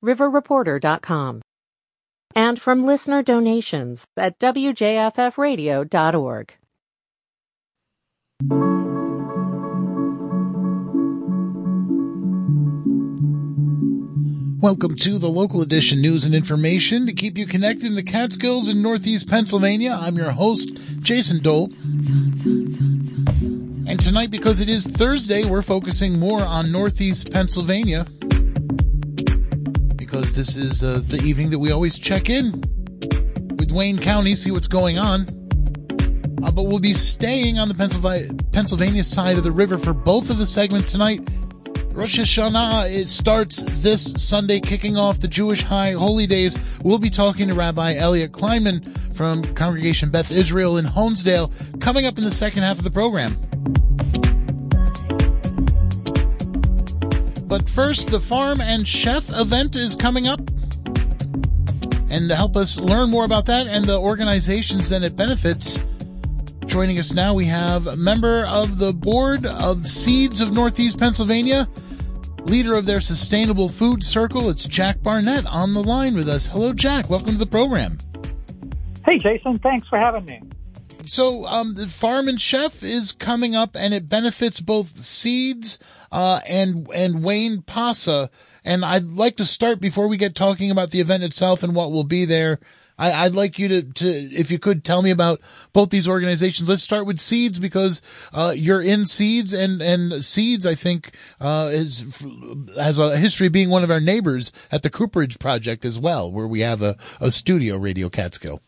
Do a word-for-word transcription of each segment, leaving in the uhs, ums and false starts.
river reporter dot com, and from listener donations at W J F F radio dot org. Welcome to the local edition news and information to keep you connected in the Catskills in Northeast Pennsylvania. I'm your host, Jason Dole. And tonight, because it is Thursday, we're focusing more on Northeast Pennsylvania, because this is uh, the evening that we always check in with Wayne County, see what's going on. Uh, but we'll be staying on the Pennsylvania, Pennsylvania side of the river for both of the segments tonight. Rosh Hashanah, it starts this Sunday, kicking off the Jewish High Holy Days. We'll be talking to Rabbi Elliot Kleinman from Congregation Beth Israel in Honesdale, coming up in the second half of the program. But first, the Farm and Chef event is coming up. And to help us learn more about that and the organizations that it benefits, joining us now, we have a member of the board of Seeds of Northeast Pennsylvania, leader of their Sustainable Food Circle. It's Jack Barnett on the line with us. Hello, Jack. Welcome to the program. Hey, Jason. Thanks for having me. So um, the Farm and Chef is coming up, and it benefits both Seeds uh, and, and Wayne Pasa. And I'd like to start, before we get talking about the event itself and what will be there, I, I'd like you to, to, if you could, tell me about both these organizations. Let's start with Seeds, because uh, you're in Seeds, and, and Seeds, I think, uh, is has a history of being one of our neighbors at the Cooperage Project as well, where we have a, a studio, Radio Catskill.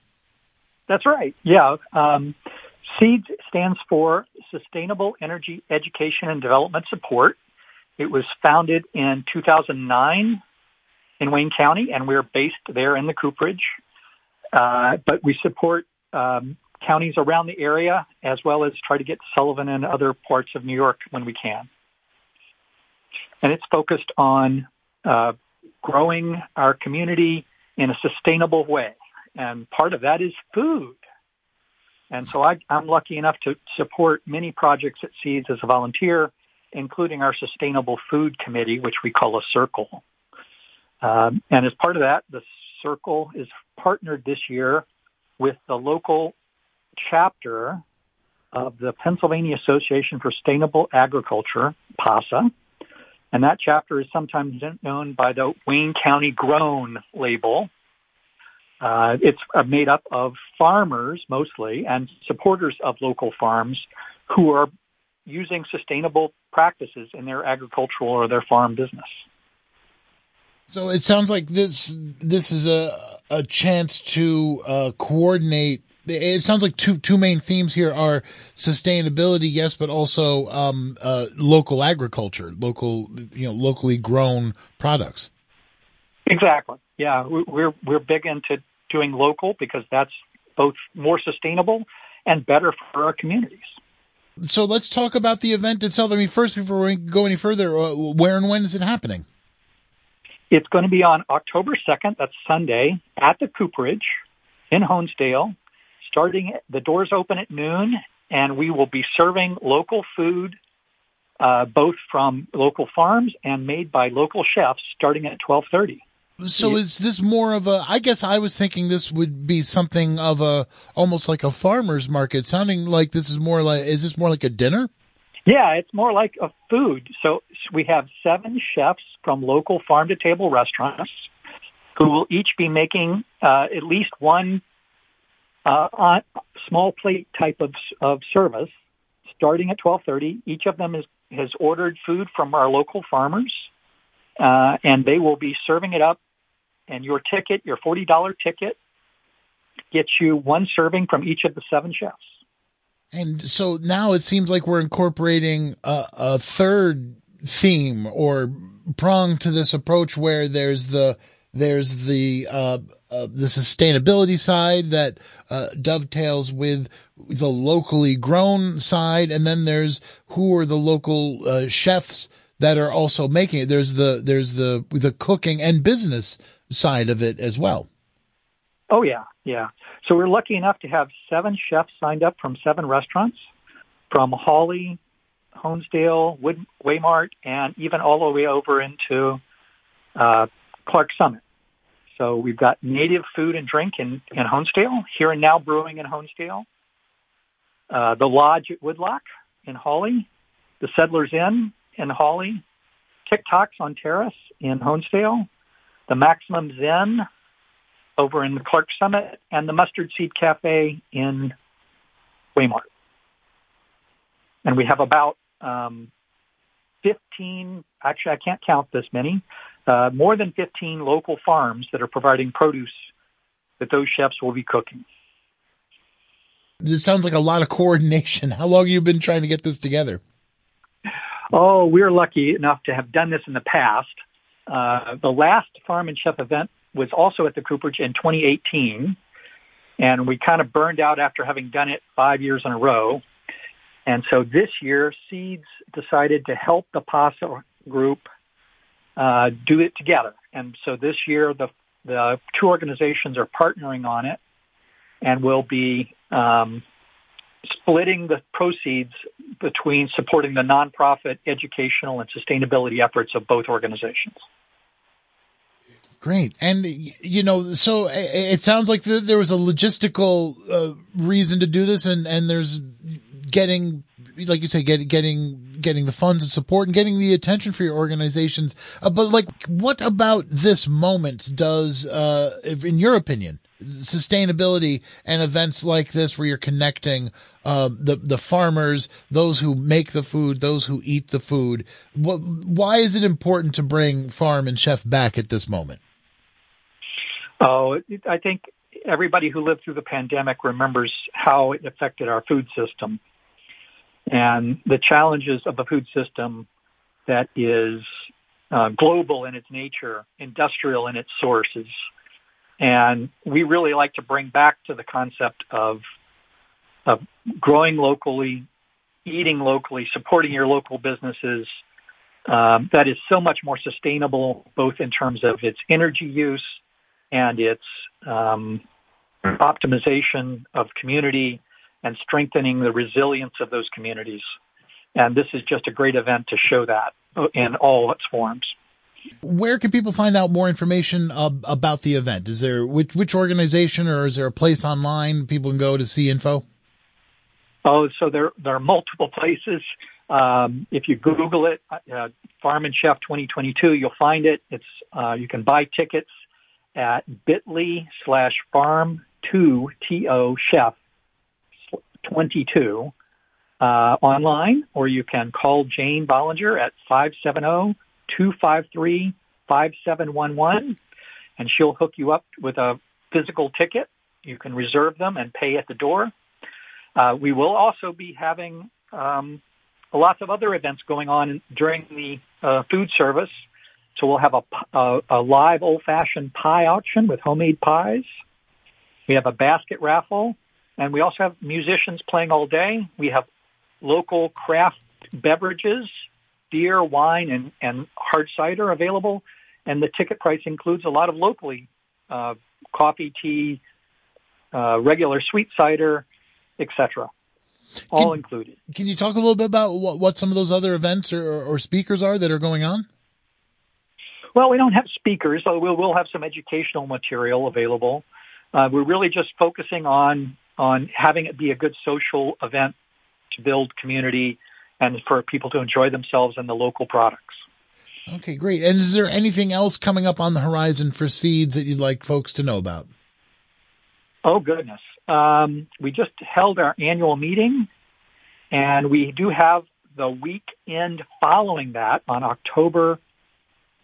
That's right, yeah. Um, Seeds stands for Sustainable Energy Education and Development Support. It was founded in two thousand nine in Wayne County, and we're based there in the Cooperage. Uh, but we support um, counties around the area, as well as try to get Sullivan and other parts of New York when we can. And it's focused on uh, growing our community in a sustainable way. And part of that is food. And so I, I'm lucky enough to support many projects at Seeds as a volunteer, including our Sustainable Food Committee, which we call a circle. Um, and as part of that, the circle is partnered this year with the local chapter of the Pennsylvania Association for Sustainable Agriculture, PASA, and that chapter is sometimes known by the Wayne County Grown label. Uh, it's uh, made up of farmers mostly and supporters of local farms who are using sustainable practices in their agricultural or their farm business. So it sounds like this this is a a chance to uh, coordinate. It sounds like two two main themes here are sustainability, yes, but also um, uh, local agriculture, local you know locally grown products. Exactly. Yeah, we're we're big into doing local because that's both more sustainable and better for our communities. So let's talk about the event itself. I mean, first, before we go any further, uh, where and when is it happening? It's going to be on October second, that's Sunday, at the Cooperage in Honesdale. Starting, the doors open at noon, and we will be serving local food, uh, both from local farms and made by local chefs, starting at twelve thirty. So is this more of a, I guess I was thinking this would be something of a, almost like a farmer's market, sounding like this is more like, is this more like a dinner? Yeah, it's more like a food. So we have seven chefs from local farm-to-table restaurants who will each be making uh, at least one uh, small plate type of, of service starting at twelve thirty. Each of them is, has ordered food from our local farmers, uh, and they will be serving it up. And your ticket, your forty dollars ticket, gets you one serving from each of the seven chefs. And so now it seems like we're incorporating a, a third theme or prong to this approach, where there's the there's the uh, uh, the sustainability side that uh, dovetails with the locally grown side, and then there's who are the local uh, chefs that are also making it. There's the there's the the cooking and business side of it as well. Oh yeah, yeah. So we're lucky enough to have seven chefs signed up from seven restaurants, from Hawley, Honesdale, Wood, Waymart, and even all the way over into uh, Clark Summit. So we've got native food and drink in, in Honesdale, Here and Now Brewing in Honesdale, uh, the Lodge at Woodlock in Hawley, the Settlers Inn in Hawley, TikToks on Terrace in Honesdale, the Maximum Zen over in the Clark Summit, and the Mustard Seed Cafe in Waymart. And we have about um, fifteen, actually I can't count this many, uh, more than fifteen local farms that are providing produce that those chefs will be cooking. This sounds like a lot of coordination. How long have you been trying to get this together? Oh, we're lucky enough to have done this in the past. Uh, the last Farm and Chef event was also at the Cooperage in twenty eighteen, and we kind of burned out after having done it five years in a row. And so this year, Seeds decided to help the PASA group uh, do it together. And so this year, the the two organizations are partnering on it, and we'll be um, splitting the proceeds between supporting the nonprofit, educational, and sustainability efforts of both organizations. Great. And, you know, so it sounds like there was a logistical uh, reason to do this, and, and there's getting, like you say, get, getting getting the funds and support and getting the attention for your organizations. Uh, but, like, what about this moment does, uh, in your opinion, sustainability and events like this where you're connecting uh, the, the farmers, those who make the food, those who eat the food? What, why is it important to bring Farm and Chef back at this moment? Oh, I think everybody who lived through the pandemic remembers how it affected our food system and the challenges of a food system that is uh, global in its nature, industrial in its sources. And we really like to bring back to the concept of of growing locally, eating locally, supporting your local businesses. Um, that is so much more sustainable, both in terms of its energy use and its um, optimization of community and strengthening the resilience of those communities. And this is just a great event to show that in all its forms. Where can people find out more information uh, about the event? Is there which, which organization, or is there a place online people can go to see info? Oh, so there there are multiple places. Um, if you Google it, uh, Farm and Chef twenty twenty-two, you'll find it. It's uh, you can buy tickets at bit.ly slash farm to to chef twenty-two uh, online, or you can call Jane Bollinger at five seven zero, two five three, five seven one one, and she'll hook you up with a physical ticket. You can reserve them and pay at the door. Uh, we will also be having um, lots of other events going on during the uh, food service. So we'll have a, a, a live old-fashioned pie auction with homemade pies. We have a basket raffle, and we also have musicians playing all day. We have local craft beverages, beer, wine, and, and hard cider available, and the ticket price includes a lot of locally uh, coffee, tea, uh, regular sweet cider, et cetera, all can, included. Can you talk a little bit about what, what some of those other events or, or speakers are that are going on? Well, we don't have speakers, but we'll, we'll have some educational material available. Uh, we're really just focusing on on having it be a good social event to build community and for people to enjoy themselves and the local products. Okay, great. And is there anything else coming up on the horizon for Seeds that you'd like folks to know about? Oh, goodness. Um, we just held our annual meeting, and we do have the weekend following that on October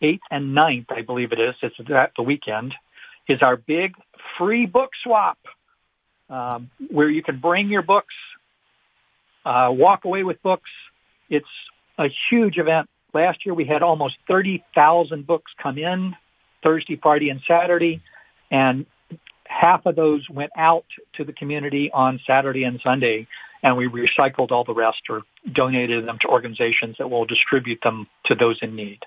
eighth and ninth, I believe it is. It's that the weekend, is our big free book swap, um, where you can bring your books, uh, walk away with books. It's a huge event. Last year, we had almost thirty thousand books come in Thursday, Friday, and Saturday, and half of those went out to the community on Saturday and Sunday, and we recycled all the rest or donated them to organizations that will distribute them to those in need.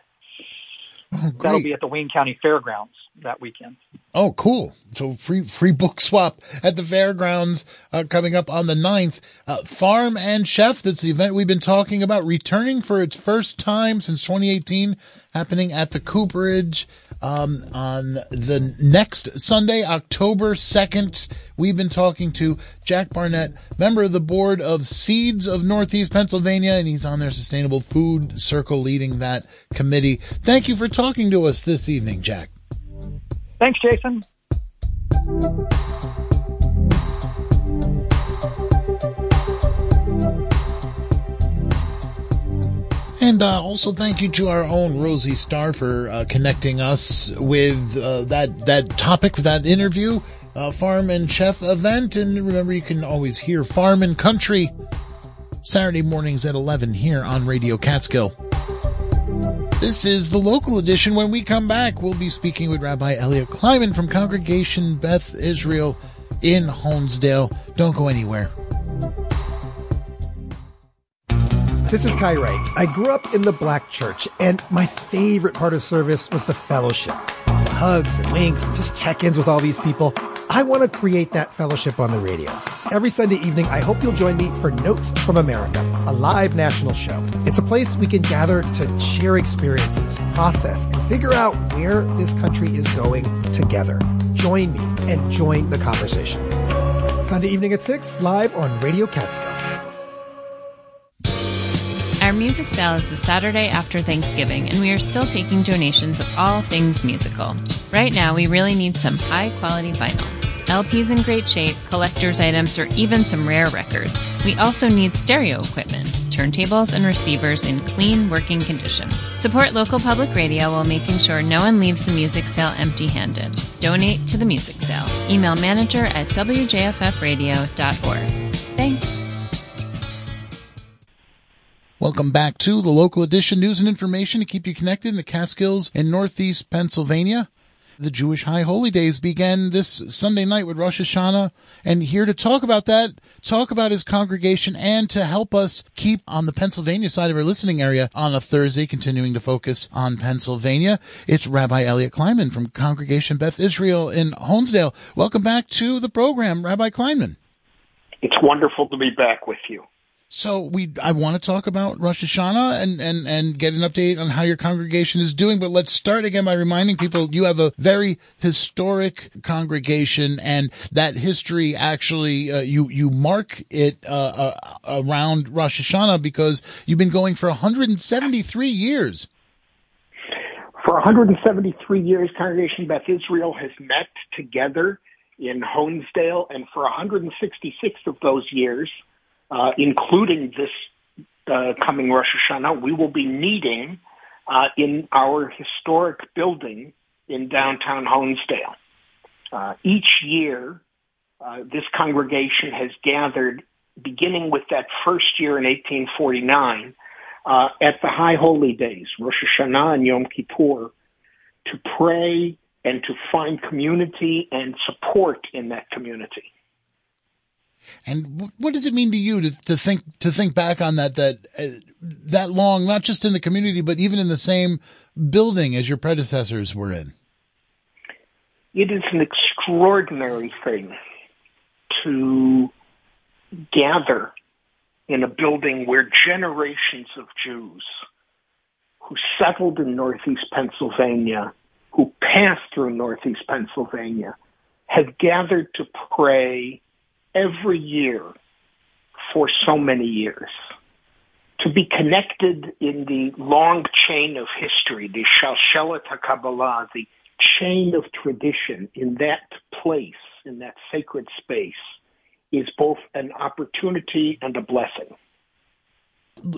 Oh, that'll be at the Wayne County Fairgrounds that weekend. Oh, cool. So free free book swap at the fairgrounds uh, coming up on the ninth. Uh, Farm and Chef, that's the event we've been talking about, returning for its first time since twenty eighteen, happening at the Cooperage um, on the next Sunday, October second. We've been talking to Jack Barnett, member of the board of Seeds of Northeast Pennsylvania, and he's on their Sustainable Food Circle leading that committee. Thank you for talking to us this evening, Jack. Thanks, Jason. And uh, also thank you to our own Rosie Starr for uh, connecting us with uh, that that topic, that interview, uh, Farm and Chef event. And remember, you can always hear Farm and Country Saturday mornings at eleven here on Radio Catskill. This is the local edition. When we come back, we'll be speaking with Rabbi Elliot Kleinman from Congregation Beth Israel in Honesdale. Don't go anywhere. This is Kai Wright. I grew up in the Black church, and my favorite part of service was the fellowship. The hugs and winks, just check-ins with all these people. I want to create that fellowship on the radio. Every Sunday evening, I hope you'll join me for Notes from America, a live national show. It's a place we can gather to share experiences, process, and figure out where this country is going together. Join me and join the conversation. Sunday evening at six, live on Radio Catskill. Our music sale is the Saturday after Thanksgiving, and we are still taking donations of all things musical. Right now, we really need some high-quality vinyl. L Ps in great shape, collector's items, or even some rare records. We also need stereo equipment, turntables, and receivers in clean, working condition. Support local public radio while making sure no one leaves the music sale empty-handed. Donate to the music sale. Email manager at w j f f radio dot org. Thanks. Welcome back to the local edition, news and information to keep you connected in the Catskills and Northeast Pennsylvania. The Jewish High Holy Days began this Sunday night with Rosh Hashanah, and here to talk about that, talk about his congregation, and to help us keep on the Pennsylvania side of our listening area on a Thursday, continuing to focus on Pennsylvania, it's Rabbi Elliot Kleinman from Congregation Beth Israel in Honesdale. Welcome back to the program, Rabbi Kleinman. It's wonderful to be back with you. So we, I want to talk about Rosh Hashanah and, and, and get an update on how your congregation is doing. But let's start again by reminding people you have a very historic congregation, and that history actually, uh, you, you mark it uh, uh, around Rosh Hashanah because you've been going for one hundred seventy-three years. For one hundred seventy-three years, Congregation Beth Israel has met together in Honesdale, and for one hundred sixty-six of those years, Uh, including this uh, coming Rosh Hashanah, we will be meeting uh, in our historic building in downtown Honesdale. Uh, each year, uh, this congregation has gathered, beginning with that first year in eighteen forty-nine, uh, at the High Holy Days, Rosh Hashanah and Yom Kippur, to pray and to find community and support in that community. And what does it mean to you to, to think to think back on that that uh, that long, not just in the community, but even in the same building as your predecessors were in? It is an extraordinary thing to gather in a building where generations of Jews who settled in Northeast Pennsylvania, who passed through Northeast Pennsylvania, have gathered to pray every year for so many years. To be connected in the long chain of history, the Shalshelet HaKabbalah, the chain of tradition in that place, in that sacred space, is both an opportunity and a blessing.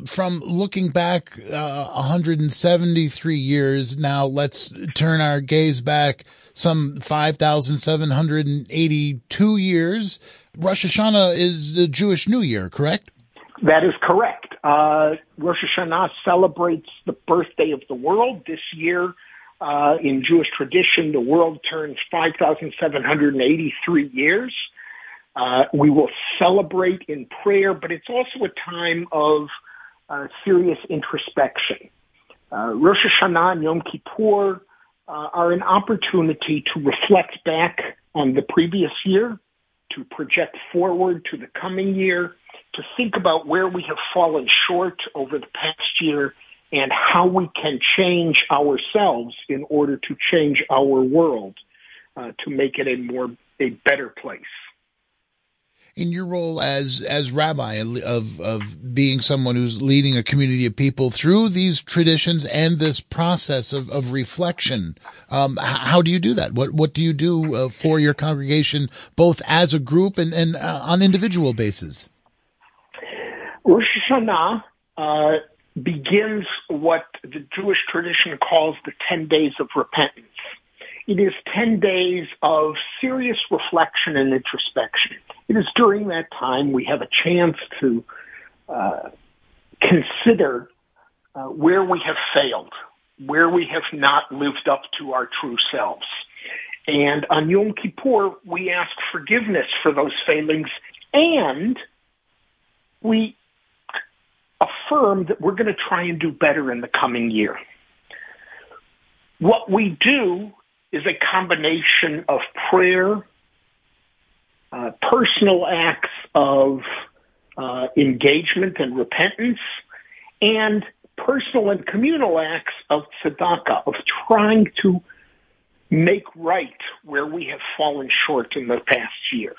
From looking back uh, one hundred seventy-three years, now let's turn our gaze back some five thousand seven hundred eighty-two years. Rosh Hashanah is the Jewish New Year, correct? That is correct. Uh, Rosh Hashanah celebrates the birthday of the world. This year, uh, in Jewish tradition, the world turns five thousand seven hundred eighty-three years. Uh, we will celebrate in prayer, but it's also a time of uh, serious introspection. Uh, Rosh Hashanah and Yom Kippur uh, are an opportunity to reflect back on the previous year, to project forward to the coming year, to think about where we have fallen short over the past year, and how we can change ourselves in order to change our world uh, to make it a more a better place. In your role as as rabbi, of of being someone who's leading a community of people through these traditions and this process of, of reflection, um, how do you do that? What what do you do uh, for your congregation, both as a group and, and uh, on individual basis? Rosh Hashanah uh, begins what the Jewish tradition calls the ten days of repentance. It is ten days of serious reflection and introspection. It is during that time we have a chance to uh, consider uh, where we have failed, where we have not lived up to our true selves. And on Yom Kippur, we ask forgiveness for those failings, and we affirm that we're going to try and do better in the coming year. What we do is a combination of prayer, Uh, personal acts of uh, engagement and repentance, and personal and communal acts of tzedakah, of trying to make right where we have fallen short in the past year.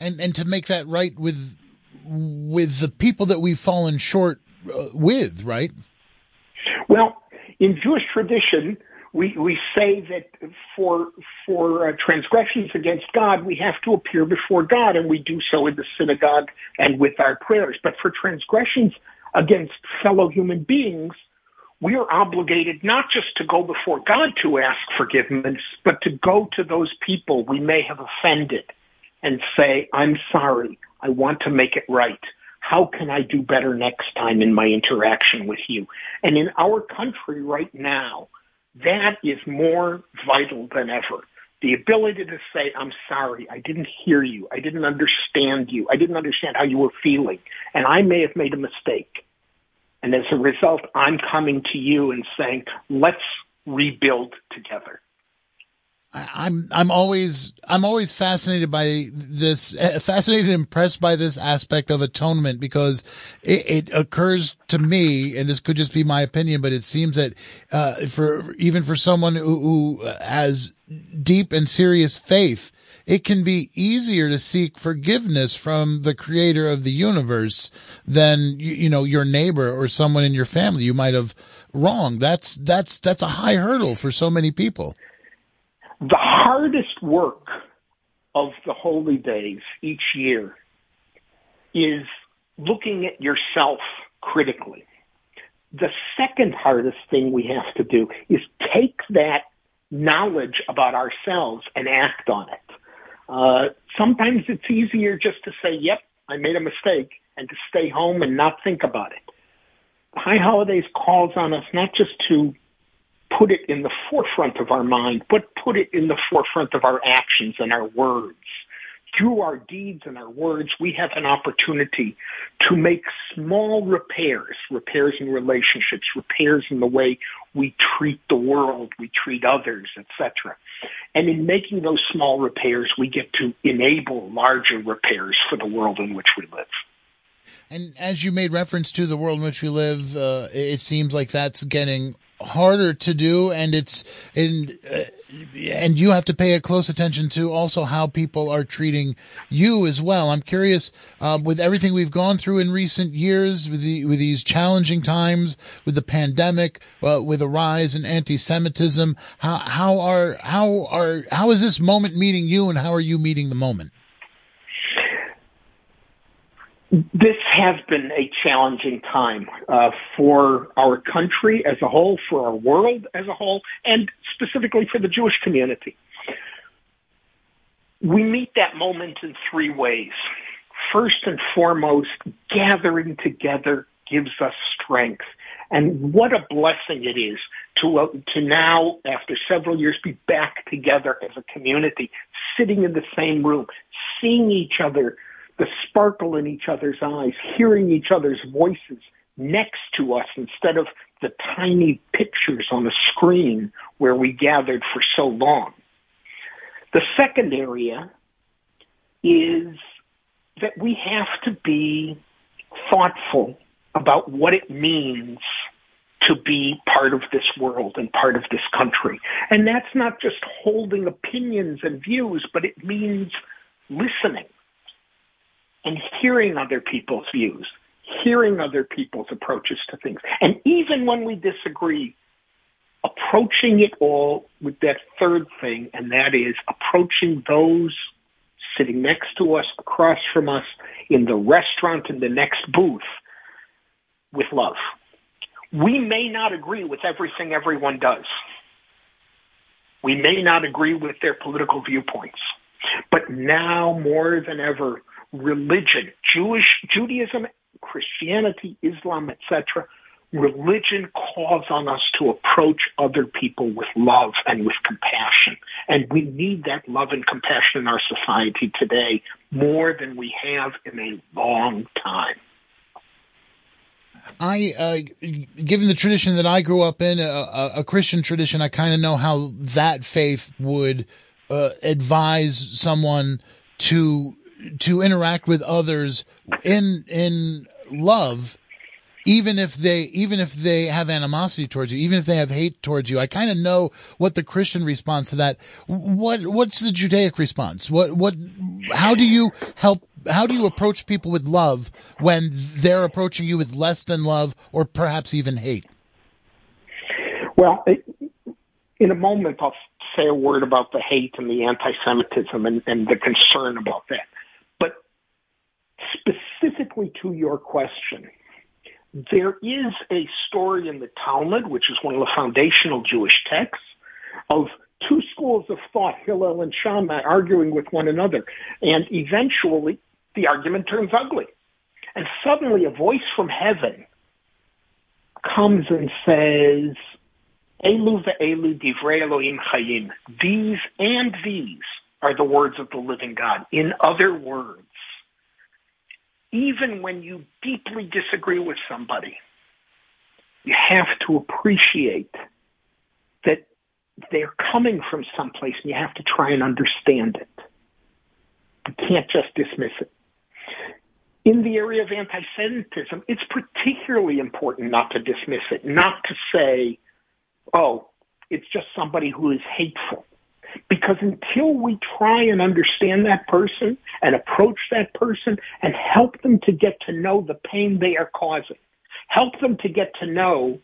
And and to make that right with with the people that we've fallen short uh, with, right? Well, in Jewish tradition, We we say that for for uh, transgressions against God, we have to appear before God, and we do so in the synagogue and with our prayers. But for transgressions against fellow human beings, we are obligated not just to go before God to ask forgiveness, but to go to those people we may have offended and say, I'm sorry, I want to make it right. How can I do better next time in my interaction with you? And in our country right now, that is more vital than ever. The ability to say, I'm sorry, I didn't hear you, I didn't understand you, I didn't understand how you were feeling, and I may have made a mistake. And as a result, I'm coming to you and saying, let's rebuild together. I'm I'm always I'm always fascinated by this, fascinated and impressed by this aspect of atonement, because it, it occurs to me, and this could just be my opinion, but it seems that uh, for even for someone who, who has deep and serious faith, it can be easier to seek forgiveness from the creator of the universe than, you, you know, your neighbor or someone in your family you might have wronged. That's that's that's a high hurdle for so many people. The hardest work of the holy days each year is looking at yourself critically. The second hardest thing we have to do is take that knowledge about ourselves and act on it. Uh, sometimes it's easier just to say, yep, I made a mistake, and to stay home and not think about it. High Holidays calls on us not just to put it in the forefront of our mind, but put it in the forefront of our actions and our words. Through our deeds and our words, we have an opportunity to make small repairs, repairs in relationships, repairs in the way we treat the world, we treat others, et cetera. And in making those small repairs, we get to enable larger repairs for the world in which we live. And as you made reference to the world in which we live, uh, it seems like that's getting harder to do, and it's and uh, and you have to pay a close attention to also how people are treating you as well. I'm curious, uh, with everything we've gone through in recent years, with the with these challenging times, with the pandemic, uh, with a rise in anti-Semitism, how how are how are how is this moment meeting you, and how are you meeting the moment? This has been a challenging time uh, for our country as a whole, for our world as a whole, and specifically for the Jewish community. We meet that moment in three ways. First and foremost, gathering together gives us strength. And what a blessing it is to uh, to now, after several years, be back together as a community, sitting in the same room, seeing each other, the sparkle in each other's eyes, hearing each other's voices next to us instead of the tiny pictures on a screen where we gathered for so long. The second area is that we have to be thoughtful about what it means to be part of this world and part of this country. And that's not just holding opinions and views, but it means listening and hearing other people's views, hearing other people's approaches to things. And even when we disagree, approaching it all with that third thing, and that is approaching those sitting next to us, across from us, in the restaurant, in the next booth, with love. We may not agree with everything everyone does. We may not agree with their political viewpoints. But now more than ever, religion, Jewish, Judaism, Christianity, Islam, et cetera, religion calls on us to approach other people with love and with compassion. And we need that love and compassion in our society today more than we have in a long time. I, uh, given the tradition that I grew up in, a, a Christian tradition, I kind of know how that faith would uh, advise someone to to interact with others in in love, even if they even if they have animosity towards you, even if they have hate towards you. I kind of know what the Christian response to that. What what's the Judaic response? What what? How do you help? How do you approach people with love when they're approaching you with less than love or perhaps even hate? Well, in a moment, I'll say a word about the hate and the anti-Semitism and, and the concern about that. But specifically to your question, there is a story in the Talmud, which is one of the foundational Jewish texts, of two schools of thought, Hillel and Shammai, arguing with one another. And eventually, the argument turns ugly. And suddenly a voice from heaven comes and says, Elu ve'elu divrei Elohim chayim. These and these are the words of the living God. In other words, even when you deeply disagree with somebody, you have to appreciate that they're coming from someplace, and you have to try and understand it. You can't just dismiss it. In the area of anti-Semitism, it's particularly important not to dismiss it, not to say, oh, it's just somebody who is hateful. Because until we try and understand that person and approach that person and help them to get to know the pain they are causing, help them to get to know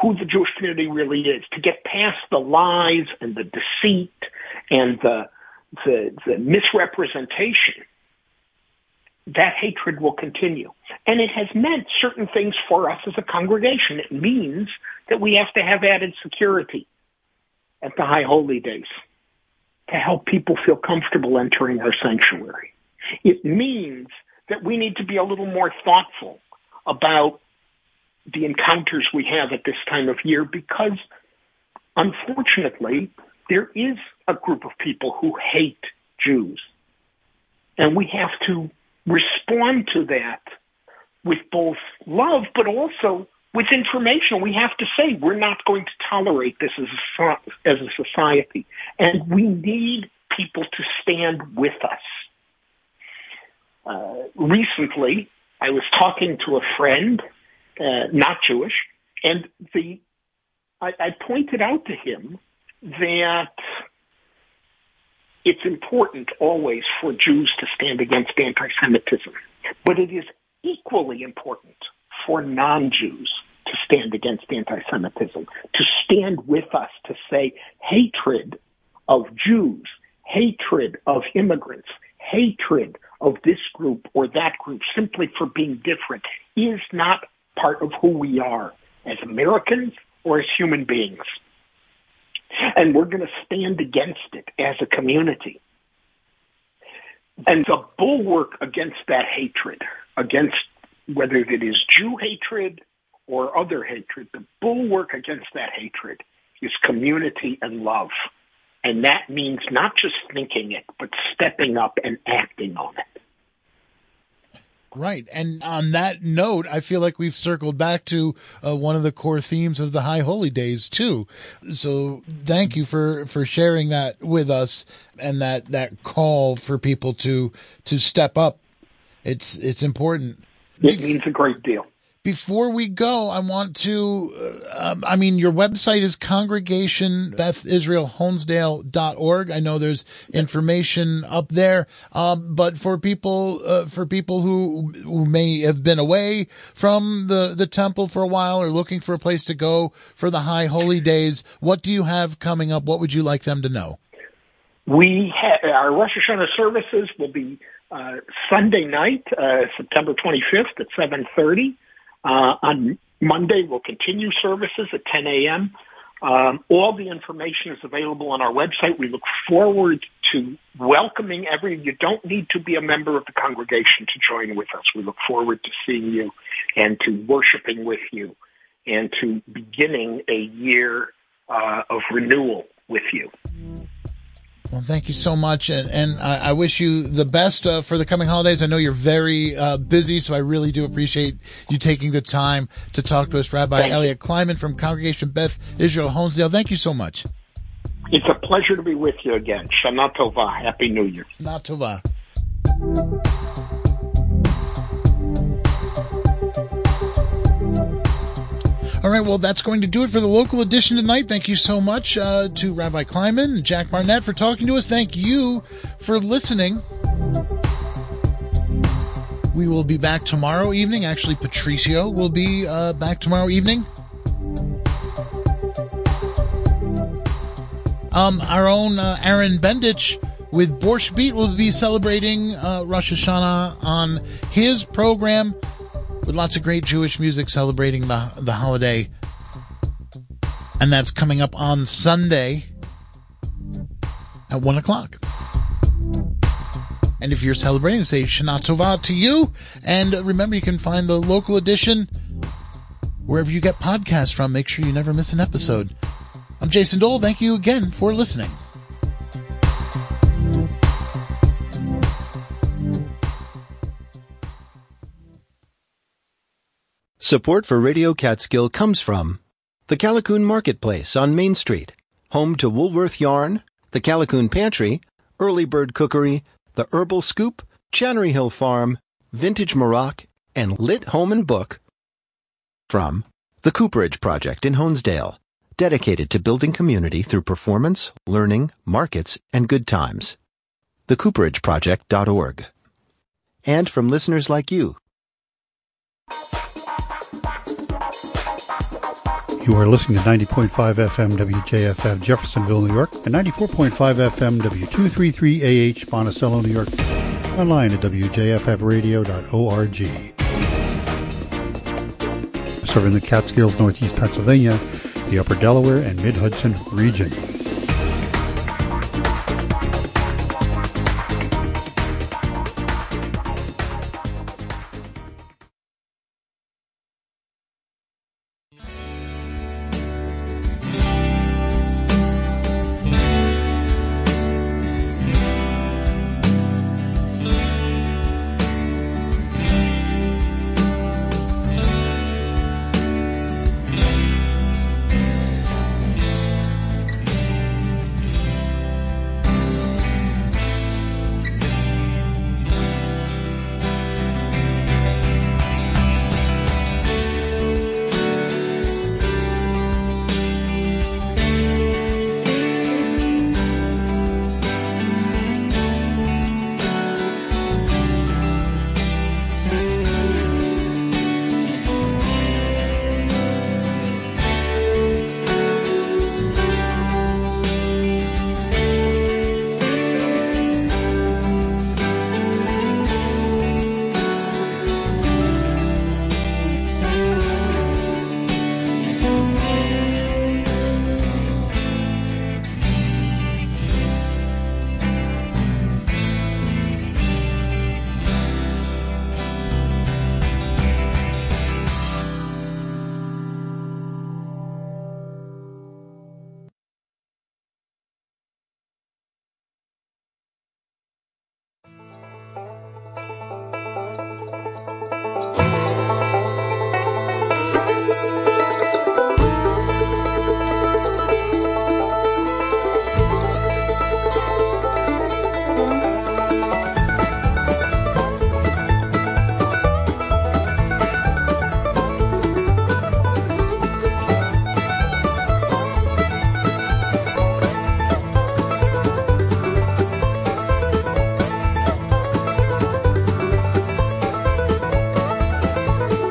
who the Jewish community really is, to get past the lies and the deceit and the, the the misrepresentation, that hatred will continue. And it has meant certain things for us as a congregation. It means that we have to have added security at the High Holy Days to help people feel comfortable entering our sanctuary. It means that we need to be a little more thoughtful about the encounters we have at this time of year, because unfortunately there is a group of people who hate Jews, and we have to respond to that with both love but also with information. We have to say we're not going to tolerate this as a, as a society, and we need people to stand with us. Uh, recently, I was talking to a friend, Uh, not Jewish, and the I, I pointed out to him that it's important always for Jews to stand against anti-Semitism, but it is equally important for non-Jews to stand against anti-Semitism, to stand with us, to say hatred of Jews, hatred of immigrants, hatred of this group or that group simply for being different is not part of who we are as Americans or as human beings. And we're going to stand against it as a community. And the bulwark against that hatred, against whether it is Jew hatred or other hatred, the bulwark against that hatred is community and love. And that means not just thinking it, but stepping up and acting on it. Right. And on that note, I feel like we've circled back to uh, one of the core themes of the High Holy Days, too. So thank you for, for sharing that with us, and that, that call for people to to step up. It's it's important. It means a great deal. Before we go, I want to, uh, I mean, your website is congregation beth israel honesdale dot org. I know there's information up there, um, but for people, uh, for people who, who may have been away from the, the temple for a while or looking for a place to go for the high holy days, what do you have coming up? What would you like them to know? We have, our Rosh Hashanah services will be uh, Sunday night, uh, September twenty-fifth at seven thirty. Uh, on Monday, we'll continue services at ten a.m. Um, all the information is available on our website. We look forward to welcoming every. You don't need to be a member of the congregation to join with us. We look forward to seeing you and to worshiping with you and to beginning a year uh, of renewal with you. Well, thank you so much, and, and I, I wish you the best uh, for the coming holidays. I know you're very uh, busy, so I really do appreciate you taking the time to talk to us. Rabbi thank Elliot you. Kleinman from Congregation Beth Israel Honesdale, thank you so much. It's a pleasure to be with you again. Shana Tova. Happy New Year. Shana Tova. All right, well, that's going to do it for the local edition tonight. Thank you so much uh, to Rabbi Kleinman and Jack Barnett for talking to us. Thank you for listening. We will be back tomorrow evening. Actually, Patricio will be uh, back tomorrow evening. Um, our own uh, Aaron Bendich with Borscht Beat will be celebrating uh, Rosh Hashanah on his program, with lots of great Jewish music celebrating the the holiday. And that's coming up on Sunday at one o'clock. And if you're celebrating, say Shana Tova to you. And remember, you can find the local edition wherever you get podcasts from. Make sure you never miss an episode. I'm Jason Dole. Thank you again for listening. Support for Radio Catskill comes from the Calicoon Marketplace on Main Street, home to Woolworth Yarn, the Calicoon Pantry, Early Bird Cookery, the Herbal Scoop, Channery Hill Farm, Vintage Morocco, and Lit Home and Book. From the Cooperage Project in Honesdale, dedicated to building community through performance, learning, markets, and good times. the cooperage project dot org. And from listeners like you. You are listening to ninety point five F M W J F F Jeffersonville, New York, and ninety-four point five F M W two thirty-three A H Monticello, New York. Online at W J F F radio dot org. Serving the Catskills, Northeast Pennsylvania, the Upper Delaware, and Mid-Hudson region.